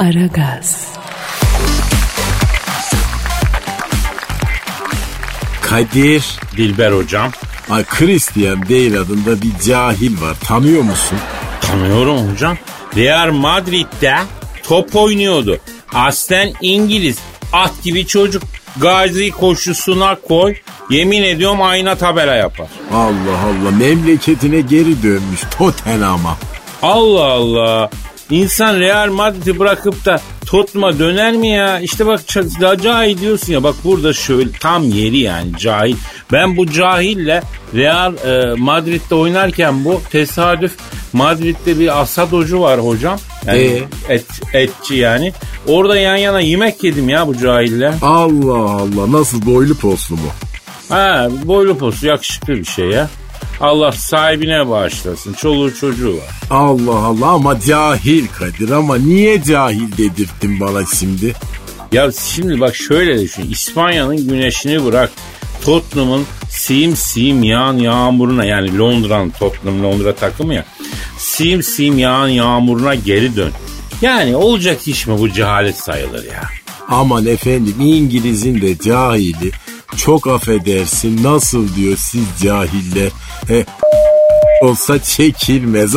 Aragaz. Kadir. Dilber hocam. Ay, Christian Bale adında bir cahil var. Tanıyor musun? Tanıyorum hocam. Real Madrid'de top oynuyordu. Aslen İngiliz. At gibi çocuk. Gazi koşusuna koy. Yemin ediyorum ayna tabela yapar. Allah Allah, memleketine geri dönmüş Tottenham'a. Allah Allah. İnsan Real Madrid'i bırakıp da Tottenham'a döner mi ya? İşte bak cahil diyorsun ya. Bak burada şöyle tam yeri yani cahil. Ben bu cahille Real Madrid'de oynarken bu tesadüf Madrid'de bir asadocu var hocam. Yani etçi yani. Orada yan yana yemek yedim ya bu cahille. Allah Allah, nasıl boylu poslu mu? Ha, boylu poslu yakışıklı bir şey ya. Allah sahibine bağışlasın. Çoluğu çocuğu var. Allah Allah, ama cahil Kadir, ama niye cahil dedirttin bana şimdi? Ya şimdi bak şöyle düşün. İspanya'nın güneşini bırak. Tottenham'ın simsim yağan yağmuruna, yani Londra'nın, Tottenham Londra takımı ya. Simsim yağan yağmuruna geri dön. Yani olacak iş mi, bu cehalet sayılır ya. Aman efendim, İngiliz'in de cahili. Çok affedersin, nasıl diyor siz cahiller. Olsa çekilmez.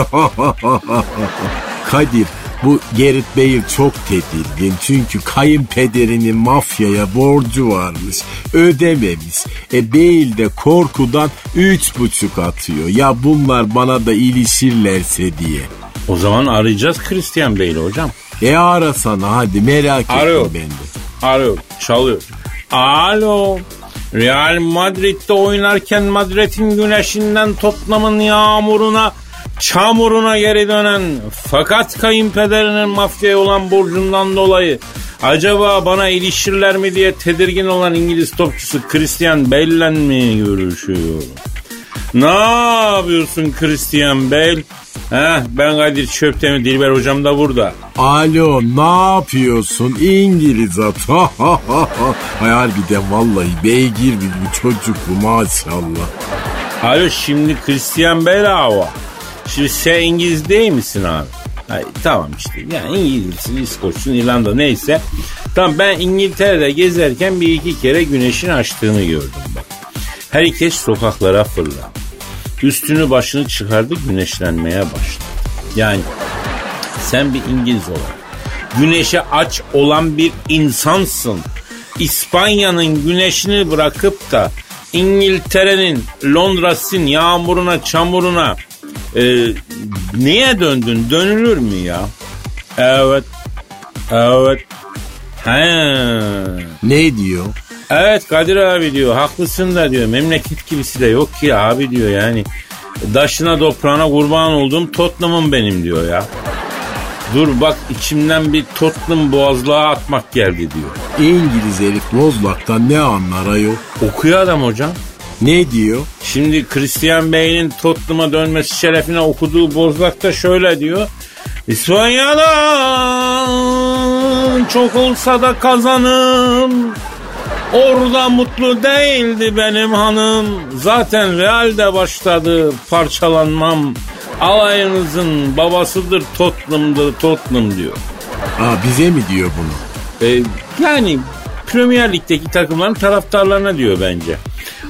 Kadir, bu Gerrit Bale çok tedirgin. Çünkü kayınpederinin mafyaya borcu varmış. Ödememiş. Bale de korkudan 3,5 atıyor. Ya bunlar bana da ilişirlerse diye. O zaman arayacağız Christian Bale'i hocam. Arasana hadi, merak etme bende. Arıyor, çalıyor. Alo. Real Madrid'de oynarken Madrid'in güneşinden Tottenham'ın yağmuruna, çamuruna geri dönen, fakat kayınpederinin mafyaya olan borcundan dolayı acaba bana ilişirler mi diye tedirgin olan İngiliz topçusu Christian Bale'le mi görüşüyor? Ne yapıyorsun Christian Bale? Ben Kadir Çöptemir, Dilber hocam da burada. Alo, ne yapıyorsun İngiliz at? Harbiden vallahi beygir bir çocuk bu maşallah. Alo, şimdi Christian Bale abi. Şimdi sen İngiliz değil misin abi? Hayır, tamam işte yani İngilizsin, İskoçsun, İrlanda neyse. Tamam, ben İngiltere'de gezerken bir iki kere güneşin açtığını gördüm bak. Herkes sokaklara fırladı. Üstünü başını çıkardı, güneşlenmeye başladı. Yani sen bir İngiliz olarak güneşe aç olan bir insansın. İspanya'nın güneşini bırakıp da İngiltere'nin, Londra'sın yağmuruna, çamuruna neye döndün? Dönülür mü ya? Evet. Ne diyor? Evet Kadir abi diyor, haklısın da diyor, memleket gibisi de yok ki abi diyor, yani daşına toprağına kurban olduğum Tottenham'ım benim diyor ya. Dur bak, içimden bir Tottenham boğazlığa atmak geldi diyor. İngiliz herif bozlaktan ne anlar ayol? Okuyor adam hocam. Ne diyor? Şimdi Christian Bey'in Tottenham'a dönmesi şerefine okuduğu bozlakta şöyle diyor. İspanya'dan çok olsa da kazanım. Orada mutlu değildi benim hanım. Zaten Real'de başladı parçalanmam. Alayınızın babasıdır Tottenham'dır Tottenham diyor. Bize mi diyor bunu? Yani Premier Lig'deki takımların taraftarlarına diyor bence.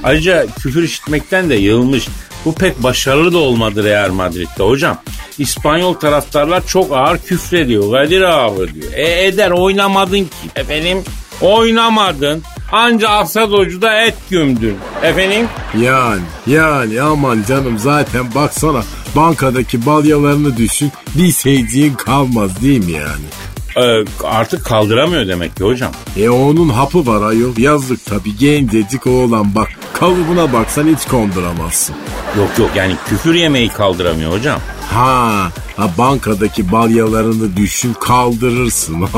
Ayrıca küfür işitmekten de yılmış. Bu pek başarılı da olmadı Real Madrid'de hocam. İspanyol taraftarlar çok ağır küfrediyor. Kadir abi diyor. Eder, oynamadın ki. Efendim, oynamadın. Anca asadocuda et gömdün. Efendim? Yani aman canım, zaten baksana bankadaki balyalarını düşün, bir seyirciğin kalmaz değil mi yani? Artık kaldıramıyor demek ki hocam. Onun hapı var ayol, yazık tabii, gencecik oğlan bak, kalıbına baksan hiç konduramazsın. Yok yani küfür yemeği kaldıramıyor hocam. Ha bankadaki balyalarını düşün, kaldırırsın.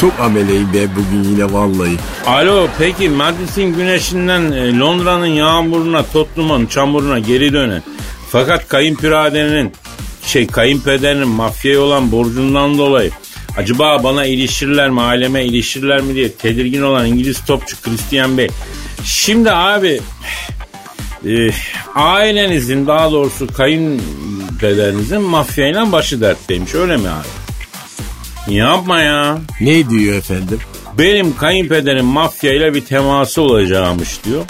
Çok ameleyim be bugün yine vallahi. Alo, peki Madrid'in güneşinden Londra'nın yağmuruna, Tottenham'ın çamuruna geri dönen, fakat kayınpederinin mafyaya olan borcundan dolayı acaba bana ilişirler mi, aileme ilişirler mi diye tedirgin olan İngiliz topçu Christian Bale. Şimdi abi ailenizin, daha doğrusu kayınpederinizin mafyayla başı dertteymiş, öyle mi abi? Yapma ya. Ne diyor efendim? Benim kayınpederim mafyayla bir teması olacağımış diyor.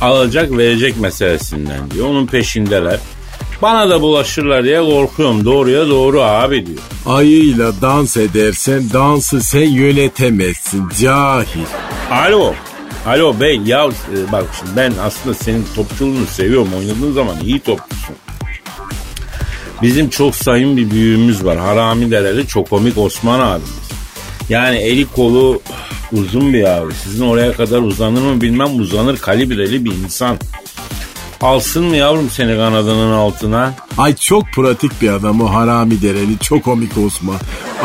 Alacak verecek meselesinden diyor. Onun peşindeler. Bana da bulaşırlar diye korkuyorum. Doğruya doğru abi diyor. Ayıyla dans edersen dansı sen yönetemezsin cahil. Alo bey ya bak şimdi ben aslında senin topçuluğunu seviyorum. Oynadığın zaman iyi topçusun. Bizim çok sayın bir büyüğümüz var. Harami Deren'li çok komik Osman abimiz. Yani eli kolu uzun bir abi. Sizin oraya kadar uzanır mı bilmem, uzanır kalibreli bir insan. Alsın mı yavrum seni kanadının altına? Ay çok pratik bir adam o Harami Dereli. Çok komik Osman.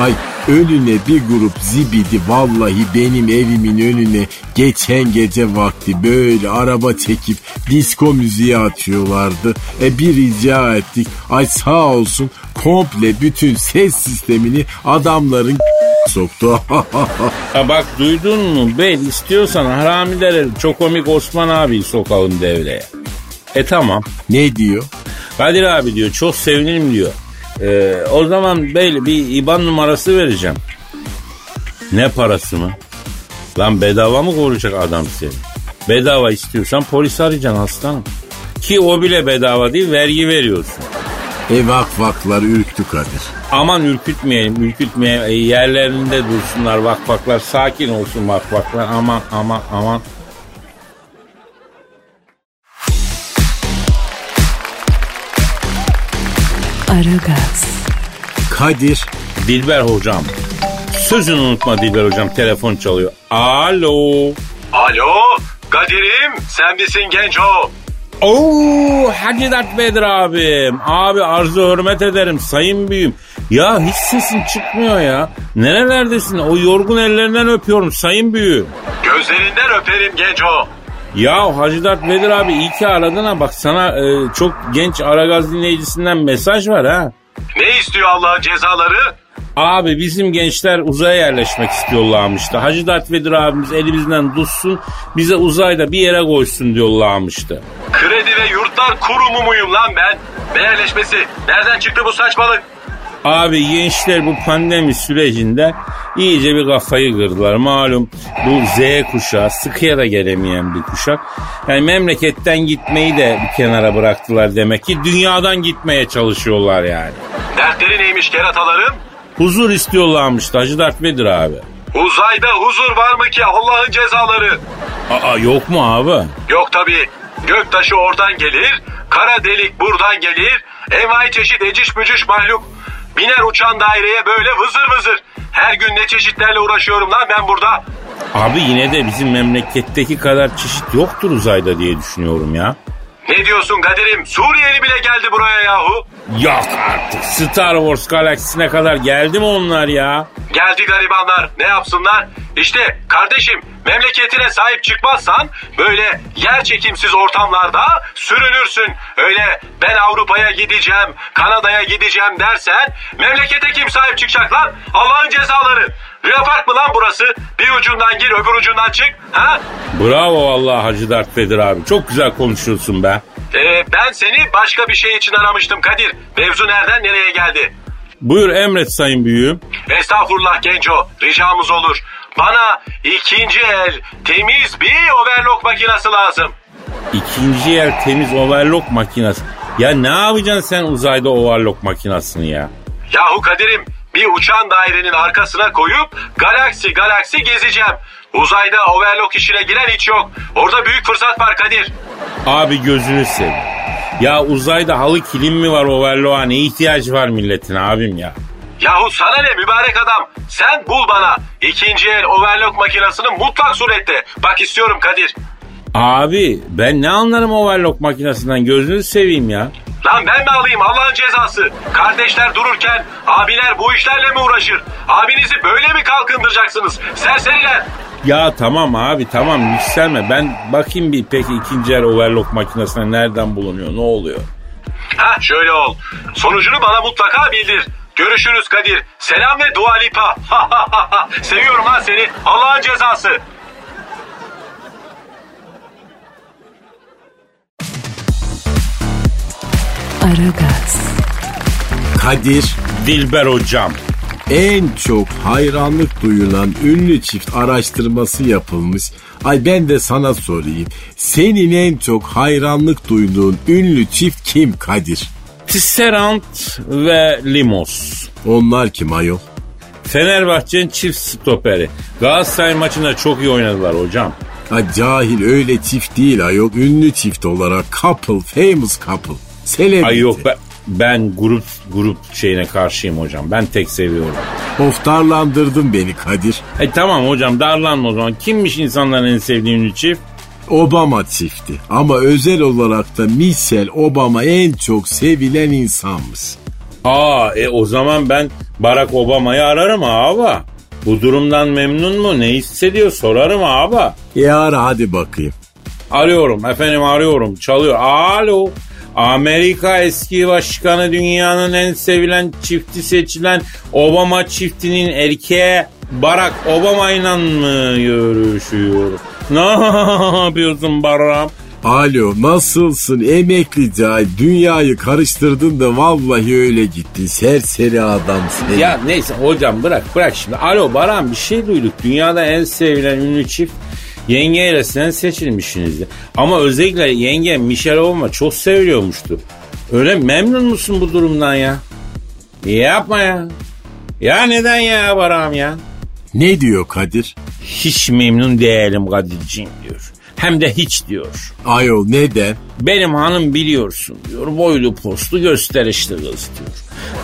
Ay önüne bir grup zibidi vallahi benim evimin önüne geçen gece vakti böyle araba çekip disco müziği atıyorlardı. Bir rica ettik. Ay sağ olsun komple bütün ses sistemini adamların soktu. Ha bak duydun mu? Ben istiyorsan Harami Dereli çok komik Osman abi sokalım devreye. Tamam. Ne diyor? Kadir abi diyor çok sevinirim diyor. O zaman bey bir IBAN numarası vereceğim. Ne parası mı? Lan bedava mı koruyacak adam seni? Bedava istiyorsan polis arayacaksın aslanım. Ki o bile bedava değil, vergi veriyorsun. Vakfaklar ürktü Kadir. Aman ürkütmeyelim, ürkütmeyelim. Yerlerinde dursunlar vakfaklar, sakin olsun vakfaklar. Aman. Aragaz. Kadir. Dilber hocam. Sözünü unutma Dilber hocam. Telefon çalıyor. Alo. Kadir'im sen misin Genco? Hacı Dert Vedir abim. Abi arzu hürmet ederim. Sayın büyüğüm. Ya hiç sesin çıkmıyor ya. Nerelerdesin? O yorgun ellerinden öpüyorum sayın büyüğüm. Gözlerinden öperim Genco. Ya Hacı Dert Vedir abi iyi ki aradın ha. Bak sana çok genç Aragaz dinleyicisinden mesaj var ha. Ne istiyor Allah'ın cezaları? Abi bizim gençler uzaya yerleşmek istiyorlarmıştı. Hacı Dert Vedir abimiz elimizden tutsun bize uzayda bir yere koysun diyorlarmıştı. Kredi ve Yurtlar Kurumu muyum lan ben? Ne yerleşmesi? Nereden çıktı bu saçmalık? Abi gençler bu pandemi sürecinde iyice bir kafayı kırdılar. Malum bu Z kuşağı sıkıya da gelemeyen bir kuşak. Yani memleketten gitmeyi de bir kenara bıraktılar demek ki. Dünyadan gitmeye çalışıyorlar yani. Dertleri neymiş kerataların? Huzur istiyorlarmış Hacı Dert Vedir abi. Uzayda huzur var mı ki Allah'ın cezaları? Yok mu abi? Yok tabii. Göktaşı oradan gelir, kara delik buradan gelir, envai çeşit eciş bücüş mahluk. Biner uçan daireye böyle vızır vızır. Her gün ne çeşitlerle uğraşıyorum lan ben burada. Abi yine de bizim memleketteki kadar çeşit yoktur uzayda diye düşünüyorum ya. Ne diyorsun Kadir'im? Suriyeli bile geldi buraya yahu. Yok artık. Star Wars galaksisine kadar geldi mi onlar ya? Geldi garibanlar. Ne yapsınlar? İşte kardeşim memleketine sahip çıkmazsan böyle yer çekimsiz ortamlarda sürünürsün. Öyle ben Avrupa'ya gideceğim, Kanada'ya gideceğim dersen memlekete kim sahip çıkacak lan? Allah'ın cezaları. Rüya park mı lan burası? Bir ucundan gir öbür ucundan çık. Ha? Bravo vallahi Hacı Dert Vedir abi. Çok güzel konuşuyorsun be. Ben seni başka bir şey için aramıştım Kadir. Mevzu nereden nereye geldi? Buyur emret sayın büyüğüm. Estağfurullah Genco. Ricamız olur. Bana ikinci el temiz bir overlock makinesi lazım. İkinci el temiz overlock makinesi. Ya ne yapacaksın sen uzayda overlock makinesini ya? Yahu Kadir'im bir uçan dairenin arkasına koyup galaksi gezeceğim. Uzayda overlock işine giren hiç yok. Orada büyük fırsat var Kadir. Abi gözünü seveyim. Ya uzayda halı kilim mi var overlock'a? Ne ihtiyacı var milletin abim ya? Yahu sana ne mübarek adam? Sen bul bana ikinci el overlock makinesini mutlak surette. Bak istiyorum Kadir. Abi ben ne anlarım overlock makinesinden gözünü seveyim ya. Lan ben mi alayım Allah'ın cezası? Kardeşler dururken abiler bu işlerle mi uğraşır? Abinizi böyle mi kalkındıracaksınız serseriler? Ya tamam abi tamam yükselme. Ben bakayım bir peki ikinci el overlock makinesine nereden bulunuyor, ne oluyor? Ha şöyle ol. Sonucunu bana mutlaka bildir. Görüşürüz Kadir. Selam ve Dua Lipa. Seviyorum lan seni. Allah'ın cezası. Aragaz. Kadir. Dilber hocam. en çok hayranlık duyulan ünlü çift araştırması yapılmış. Ay ben de sana sorayım. Senin en çok hayranlık duyduğun ünlü çift kim Kadir? Tisserant ve Limos. Onlar kim ayol? Fenerbahçe'nin çift stoperi. Galatasaray maçında çok iyi oynadılar hocam. Ha cahil, öyle çift değil ayol. Ünlü çift olarak couple, famous couple. Celebrity. Ay yok ben grup şeyine karşıyım hocam. Ben tek seviyorum. Of, darlandırdın beni Kadir. Tamam hocam, darlanma o zaman. Kimmiş insanların en sevdiği ünlü çift? Obama çifti. Ama özel olarak da Michelle Obama en çok sevilen insanmış. O zaman ben Barack Obama'yı ararım abi. Bu durumdan memnun mu? Ne hissediyor? Sorarım abi. Ara hadi bakayım. Arıyorum efendim, arıyorum. Çalıyor. Alo. Amerika eski başkanı, dünyanın en sevilen çifti seçilen Obama çiftinin erkeğe Barack Obama ile mi görüşüyor? Ne yapıyorsun Barack? Alo, nasılsın emekli cahil? Dünyayı karıştırdın da vallahi öyle gittin. Serseri adam seni. Ya neyse hocam, bırak şimdi. Alo Baran, bir şey duyduk. Dünyada en sevilen ünlü çift yengeyle sen seçilmişsinizdi. Ama özellikle yenge Michelle Obama çok seviliyormuştu. Öyle memnun musun bu durumdan ya? Yapma ya. Ya neden ya Baran ya? Ne diyor Kadir? Hiç memnun değilim Kadir'ciğim diyor. Hem de hiç diyor. Ayol neden? Benim hanım biliyorsun diyor. Boylu postlu gösterişli kız diyor.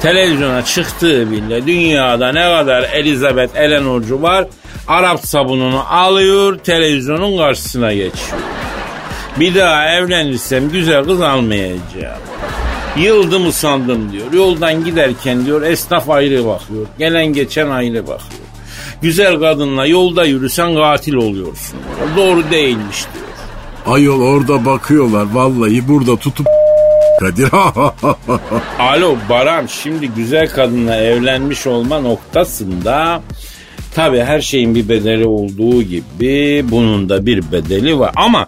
Televizyona çıktığı bile dünyada ne kadar Elizabeth Eleanor'cu var. Arap sabununu alıyor, televizyonun karşısına geçiyor. Bir daha evlenirsem güzel kız almayacağım. Yıldım usandım diyor. Yoldan giderken diyor esnaf ayrı bakıyor. Gelen geçen ayrı bakıyor. Güzel kadınla yolda yürüsen katil oluyorsun. Doğru değilmiş diyor. Ayol orada bakıyorlar vallahi, burada tutup Kadir. Alo Baran, şimdi güzel kadınla evlenmiş olma noktasında tabii her şeyin bir bedeli olduğu gibi bunun da bir bedeli var. Ama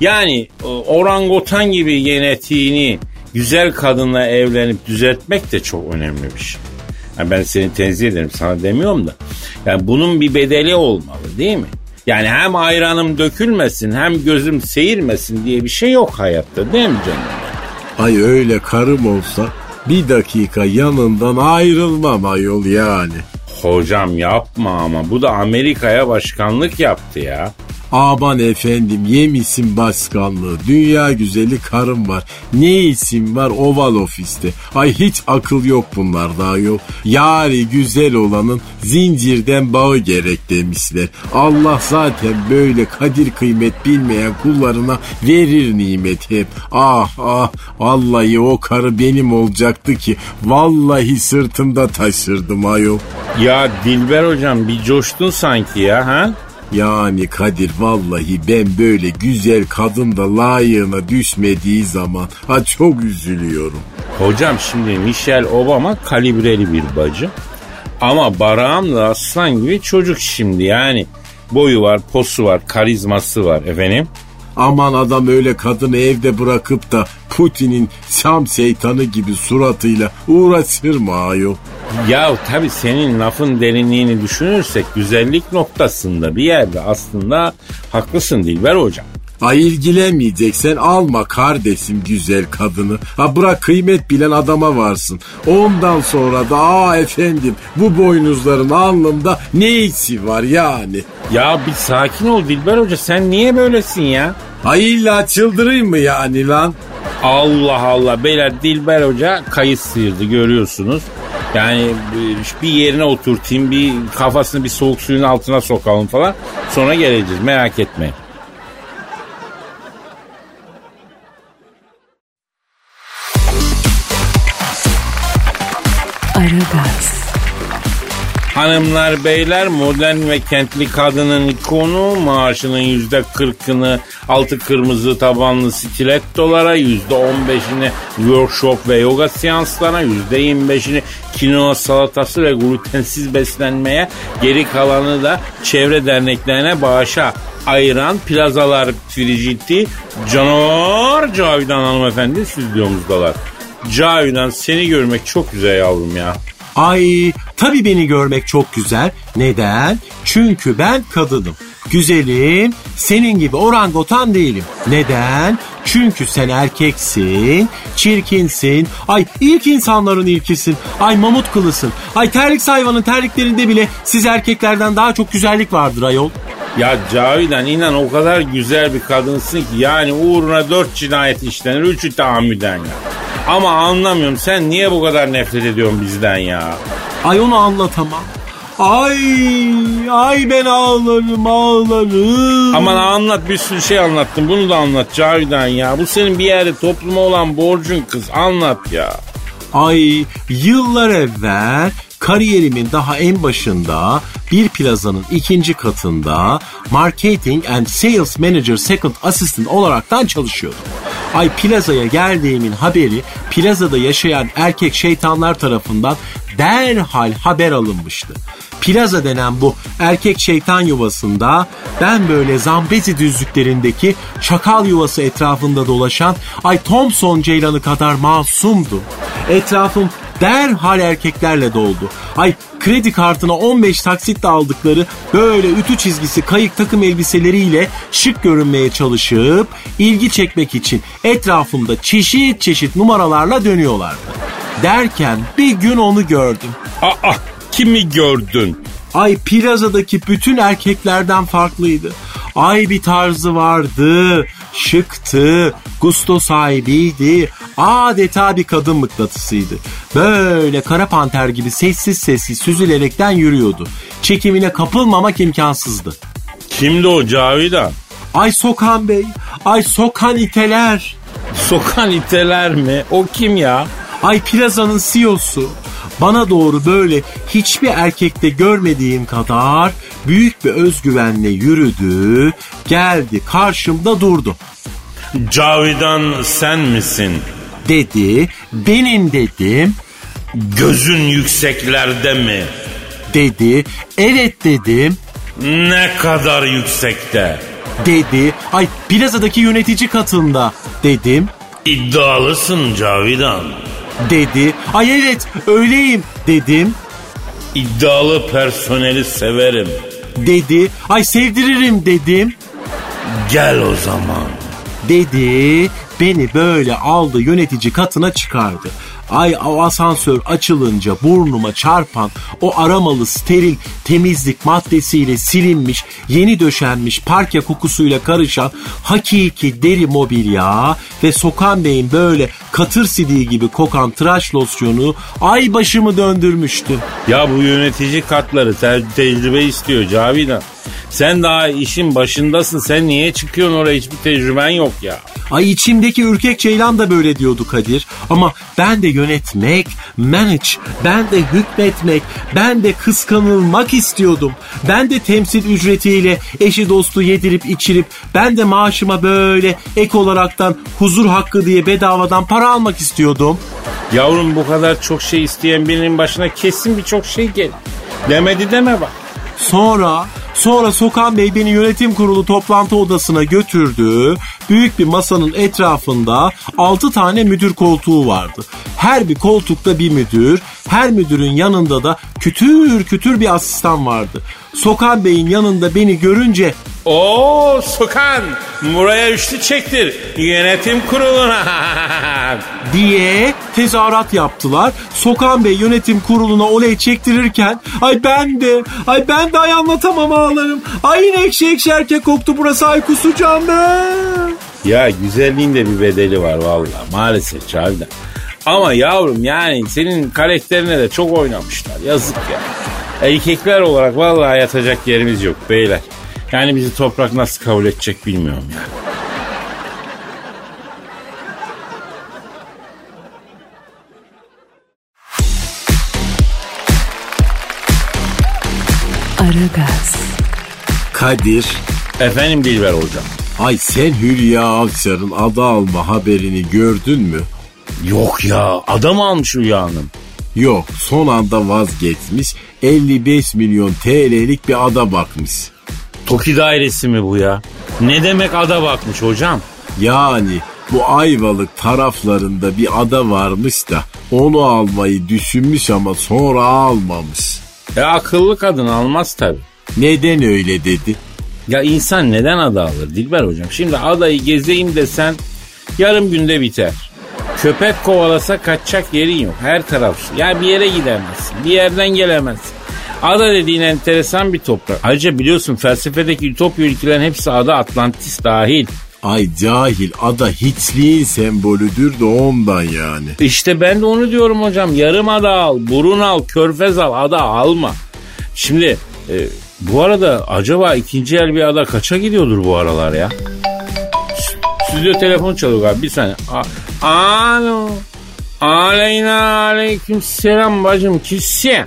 yani orangutan gibi genetiğini güzel kadınla evlenip düzeltmek de çok önemli bir şey. Yani ben seni tenzih ederim, sana demiyorum da. Yani bunun bir bedeli olmalı değil mi? Yani hem ayranım dökülmesin hem gözüm seyirmesin diye bir şey yok hayatta değil mi canım? Ay öyle karım olsa bir dakika yanından ayrılmam ayol yani. Hocam yapma ama bu da Amerika'ya başkanlık yaptı ya. Aman efendim, yemişsin başkanlığı. Dünya güzeli karım var. Ne isim var Oval Ofis'te. Ay hiç akıl yok bunlarda ayol. Yari güzel olanın zincirden bağı gerek demişler. Allah zaten böyle kadir kıymet bilmeyen kullarına verir nimet hep. Ah vallahi o karı benim olacaktı ki vallahi sırtımda taşırdım ayol. Ya Dilber hocam bir coştun sanki ya ha? Yani Kadir vallahi ben böyle güzel kadın da layığına düşmediği zaman çok üzülüyorum. Hocam şimdi Michelle Obama kalibreli bir bacı. Ama Barak'ım da aslan gibi çocuk şimdi yani. Boyu var, posu var, karizması var efendim. Aman adam öyle kadını evde bırakıp da Putin'in Şam şeytanı gibi suratıyla uğraşır mı ayol? Ya tabii senin lafın derinliğini düşünürsek güzellik noktasında bir yerde aslında haklısın Dilber hocam. Ay ilgilenmeyeceksen alma kardeşim güzel kadını. Bırak kıymet bilen adama varsın. Ondan sonra da efendim bu boynuzların alnımda ne işi var yani? Ya bir sakin ol Dilber hoca, sen niye böylesin ya? Ay illa çıldırayım mı yani lan? Allah Allah beyler, Dilber hoca kayıt sıyırdı görüyorsunuz. Yani bir yerine oturtayım, bir kafasını bir soğuk suyun altına sokalım falan. Sonra geleceğiz, merak etmeyin. Aragaz. Hanımlar beyler, modern ve kentli kadının ikonu maaşının %40'ını altı kırmızı tabanlı stilettolara, %15'ini workshop ve yoga seanslarına, %25'ini kinoa salatası ve glutensiz beslenmeye, geri kalanı da çevre derneklerine bağışa ayıran plazalar Virjiti, Canor, Cavidan hanımefendi stüdyomuzdalar. Cavidan seni görmek çok güzel yavrum ya. Ay tabii beni görmek çok güzel. Neden? Çünkü ben kadınım. Güzelim, senin gibi orangutan değilim. Neden? Çünkü sen erkeksin, çirkinsin, ay ilk insanların ilkisin, ay mamut kılısın, ay terlik hayvanın terliklerinde bile siz erkeklerden daha çok güzellik vardır ayol. Ya Cavidan inan o kadar güzel bir kadınsın ki yani uğruna 4 cinayet işlenir, 3'ü tahammüden ya. Ama anlamıyorum sen niye bu kadar nefret ediyorsun bizden ya? Ay onu anlatamam. Ay ben ağlarım. Aman anlat, bir sürü şey anlattın. Bunu da anlat Cavidan ya. Bu senin bir yerde topluma olan borcun kız. Anlat ya. Ay yıllar evvel kariyerimin daha en başında bir plazanın 2. katında Marketing and Sales Manager Second Assistant olaraktan çalışıyordum. Ay plazaya geldiğimin haberi plazada yaşayan erkek şeytanlar tarafından derhal haber alınmıştı. Plaza denen bu erkek şeytan yuvasında ben böyle Zambezi düzlüklerindeki çakal yuvası etrafında dolaşan ay Thompson ceylanı kadar masumdum. Etrafım derhal erkeklerle doldu. Ay kredi kartına 15 taksitle aldıkları böyle ütü çizgisi kayık takım elbiseleriyle şık görünmeye çalışıp ilgi çekmek için etrafımda çeşit çeşit numaralarla dönüyorlardı. Derken bir gün onu gördüm. Aa, kimi gördün? Ay plazadaki bütün erkeklerden farklıydı. Ay bir tarzı vardı, şıktı, gusto sahibiydi. Adeta bir kadın mıknatısıydı. Böyle kara panter gibi sessiz sessiz süzülerekten yürüyordu. Çekimine kapılmamak imkansızdı. Kimdi o Cavidan? Ay Sokan Bey, ay Sokan İteler. Sokan İteler mi? O kim ya? Ay plazanın CEO'su. Bana doğru böyle hiçbir erkekte görmediğim kadar büyük bir özgüvenle yürüdü, geldi karşımda durdu. Cavidan sen misin? Dedi, benim dedim. Gözün yükseklerde mi? Dedi, evet dedim. Ne kadar yüksekte? Dedi, ay plazadaki yönetici katında dedim. İddialısın Cavidan. Dedi, ay evet öyleyim dedim. İddialı personeli severim. Dedi, ay sevdiririm dedim. Gel o zaman. Dedi, beni böyle aldı yönetici katına çıkardı. Ay o asansör açılınca burnuma çarpan o aramalı steril temizlik maddesiyle silinmiş, yeni döşenmiş parke kokusuyla karışan hakiki deri mobilya ve Sokan Bey'in böyle katır sidiği gibi kokan tıraş losyonu ay başımı döndürmüştü. Ya bu yönetici katları tecrübe istiyor Cavidan. Sen daha işin başındasın. Sen niye çıkıyorsun oraya? Hiçbir tecrüben yok ya. Ay içimdeki ürkek ceylan da böyle diyordu Kadir. Ama ben de yönetmek, manage, ben de hükmetmek, ben de kıskanılmak istiyordum. Ben de temsil ücretiyle eşi dostu yedirip içirip, ben de maaşıma böyle ek olaraktan huzur hakkı diye bedavadan para almak istiyordum. Yavrum bu kadar çok şey isteyen birinin başına kesin birçok şey gelir. Demedi deme bak. Sonra Sokan Bey beni yönetim kurulu toplantı odasına götürdü. Büyük bir masanın etrafında 6 tane müdür koltuğu vardı. Her bir koltukta bir müdür, her müdürün yanında da kütür kütür bir asistan vardı. Sokan Bey'in yanında beni görünce... "Oo Sokan, buraya üçlü çektir, yönetim kuruluna" diye tezahürat yaptılar. Sokan Bey yönetim kuruluna olay çektirirken, ay ben de ay anlatamam ağlarım. Ay yine ekşi erkek koktu burası, ay kusacağım be. Ya güzelliğin de bir bedeli var vallahi maalesef Cavidan. Ama yavrum yani senin karakterine de çok oynamışlar, yazık ya. Erkekler olarak vallahi yatacak yerimiz yok beyler. Yani bizi toprak nasıl kabul edecek bilmiyorum ya. Yani. Aragaz. Kadir. Efendim Dilber hocam. Ay sen Hülya Akşar'ın ada alma haberini gördün mü? Yok ya, ada mı almış Hülya Hanım? Yok, son anda vazgeçmiş, 55 milyon TL'lik bir ada bakmış. TOKİ dairesi mi bu ya? Ne demek ada bakmış hocam? Yani Bu Ayvalık taraflarında bir ada varmış da onu almayı düşünmüş ama sonra almamış. Akıllı kadın almaz tabii. Neden öyle dedi? Ya insan neden ada alır Dilber hocam? Şimdi adayı gezeyim desen yarım günde biter. Köpek kovalasa kaçacak yerin yok. Her taraf su. Ya bir yere gidemezsin. Bir yerden gelemezsin. Ada dediğin enteresan bir toprak. Ayrıca biliyorsun felsefedeki ütopya ülkelerin hepsi ada, Atlantis dahil. Ay cahil, ada hiçliğin sembolüdür de ondan yani. İşte ben de onu diyorum hocam. Yarım ada al, burun al, körfez al, ada alma. Şimdi bu arada acaba ikinci el bir ada kaça gidiyordur bu aralar ya? Stüdyo telefonu çalıyor abi, bir saniye. Alo. Aleyna aleyküm selam bacım, kimsin?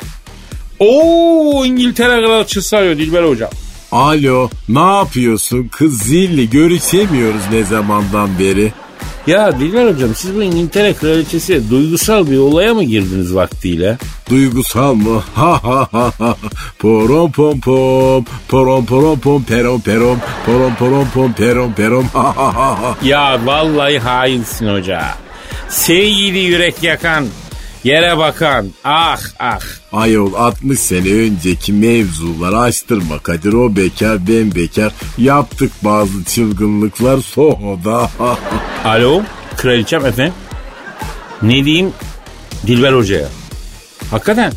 Ooo, İngiltere kraliçesi arıyor Dilber hocam. Alo, ne yapıyorsun kız zilli, görüşemiyoruz ne zamandan beri? Ya Dilber hocam, siz bu İngiltere kraliçesi duygusal bir olaya mı girdiniz vaktiyle? Duygusal mı? Ha ha ha ha. Porom pom pom. Porom porom pom perom perom. Porom porom pom perom perom. Ha ha ha. Ya vallahi hainsin hoca. Sevgili yürek yakan, yere bakan, ah ah. Ayol 60 sene önceki mevzuları açtırma Kadir, o bekar ben bekar, yaptık bazı çılgınlıklar Soho'da. Alo kraliçem efendim, ne diyeyim Dilber hocaya? Hakikaten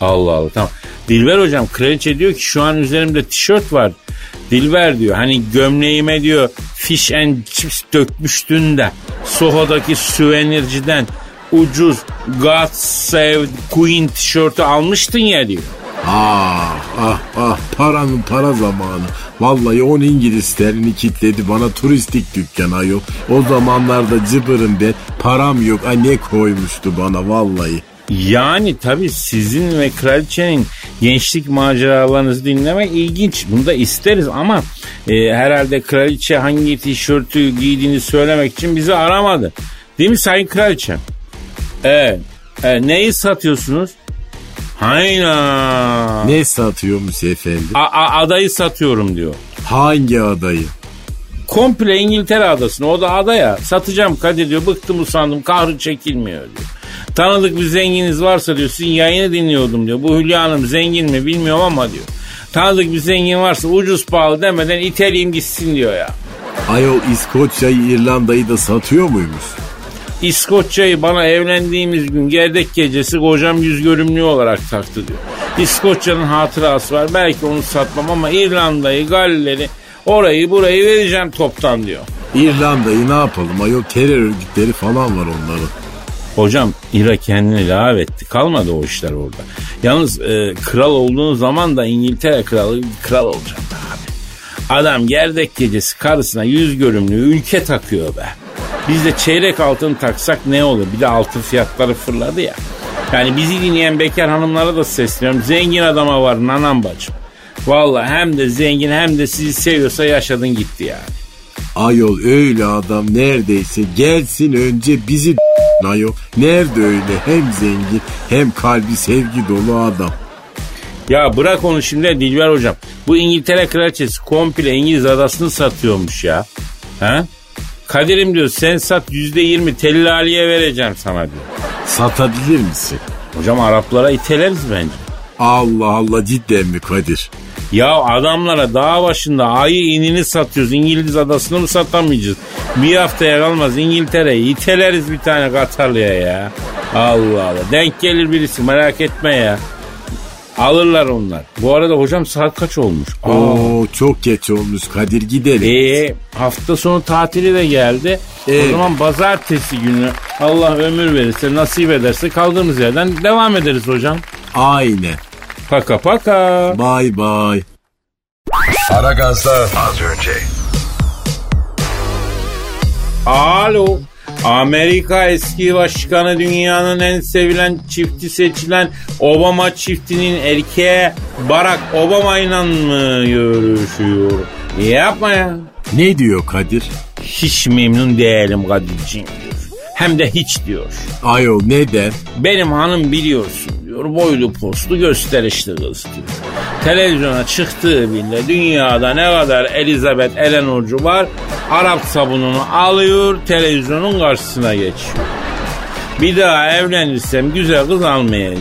Allah Allah, tamam. Dilber hocam, kraliçe diyor ki şu an üzerimde tişört var Dilber diyor, hani gömleğime diyor fish and chips dökmüştün de Soho'daki süvenirciden ucuz God Save Queen tişörtü almıştın ya diyor. Ah ah ah, paranın para zamanı. Vallahi 10 İngiliz sterlini kitledi bana turistik dükkan ayol. O zamanlarda cıbırım ben, param yok. Ay ne koymuştu bana vallahi. Yani tabii sizin ve kraliçenin gençlik maceralarınızı dinlemek ilginç. Bunu da isteriz ama herhalde kraliçe hangi tişörtü giydiğini söylemek için bizi aramadı. Değil mi sayın kraliçem? Neyi satıyorsunuz? Hayna. Ne satıyormuş efendim? Adayı satıyorum diyor. Hangi adayı? Komple İngiltere adasını, o da adaya satacağım Kadir diyor. Bıktım usandım, kahrı çekilmiyor diyor. Tanıdık bir zenginiz varsa diyor, sizin yayını dinliyordum diyor. Bu Hülya Hanım zengin mi bilmiyorum ama diyor. Tanıdık bir zengin varsa ucuz pahalı demeden iteleyim gitsin diyor ya. Ayol İskoçya'yı İrlanda'yı da satıyor muymuş? İskoçya'yı bana evlendiğimiz gün gerdek gecesi kocam yüz görümlü olarak taktı diyor. İskoçya'nın hatırası var, belki onu satmam ama İrlanda'yı, Galler'i, orayı burayı vereceğim toptan diyor. İrlanda'yı ne yapalım ayol, terör örgütleri falan var onların. Hocam İra kendini lav etti, kalmadı o işler orada. Yalnız kral olduğun zaman da İngiltere kralı kral olacak abi. Adam gerdek gecesi karısına yüz görümlü ülke takıyor be. Biz de çeyrek altın taksak ne olur? Bir de altın fiyatları fırladı ya. Yani bizi dinleyen bekar hanımlara da sesleniyorum. Zengin adama var nanam bacım. Vallahi hem de zengin hem de sizi seviyorsa yaşadın gitti yani. Ayol öyle adam neredeyse gelsin önce bizi ayol. Nerede öyle hem zengin hem kalbi sevgi dolu adam. Ya bırak onu şimdi Dilber hocam. Bu İngiltere kraliçesi komple İngiliz adasını satıyormuş ya. Ha? Kadir'im diyor sen sat %20 tellaliye vereceğim sana diyor. Satabilir misin? Hocam Araplara iteleriz bence. Allah Allah, cidden mi Kadir? Ya adamlara dağ başında ayı inini satıyoruz. İngiliz adasını mı satamayacağız? Bir haftaya kalmaz İngiltere'yi iteleriz bir tane Katarlı'ya ya. Allah Allah, denk gelir birisi merak etme ya. Alırlar onlar. Bu arada hocam saat kaç olmuş? Oo, çok geç olmuş Kadir, gidelim. Hafta sonu tatili de geldi. O zaman pazartesi günü Allah ömür verirse nasip ederse kaldığımız yerden devam ederiz hocam. Aynen. Paka paka. Bye bye. Aragaz'da az önce. Alo. Amerika eski başkanı, dünyanın en sevilen çifti seçilen Obama çiftinin erkeğe Barack Obama ile mı görüşüyor? Yapma ya. Ne diyor Kadir? Hiç memnun değilim Kadir'ciğim diyor. Hem de hiç diyor. Ayol ne der? Benim hanım biliyorsun diyor, boylu poslu gösterişli kız diyor. Televizyona çıktığı bile dünyada ne kadar Elizabeth Eleanor'cu var Arap sabununu alıyor, televizyonun karşısına geçiyor. Bir daha evlenirsem güzel kız almayacağım.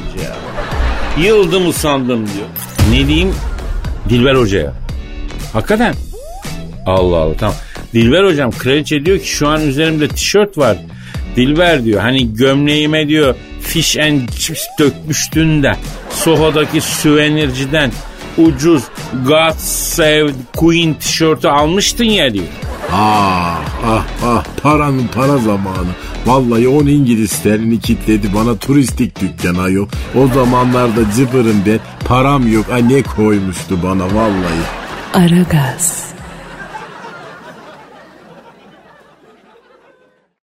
Yıldım usandım diyor. Ne diyeyim? Dilber Hoca'ya. Hakikaten. Allah Allah, tamam. Dilber Hocam, kraliçe diyor ki şu an üzerimde tişört var. Dilber diyor, hani gömleğime diyor fish and chips dökmüştün de Soho'daki süvenirciden ucuz God Save Queen tişörtü almıştın ya diyor. Ah paranın para zamanı. Vallahi 10 İngiliz sterlini kitledi bana turistik dükkana yok. O zamanlarda cıbırım ben, param yok. Ay ne koymuştu bana vallahi. Aragaz.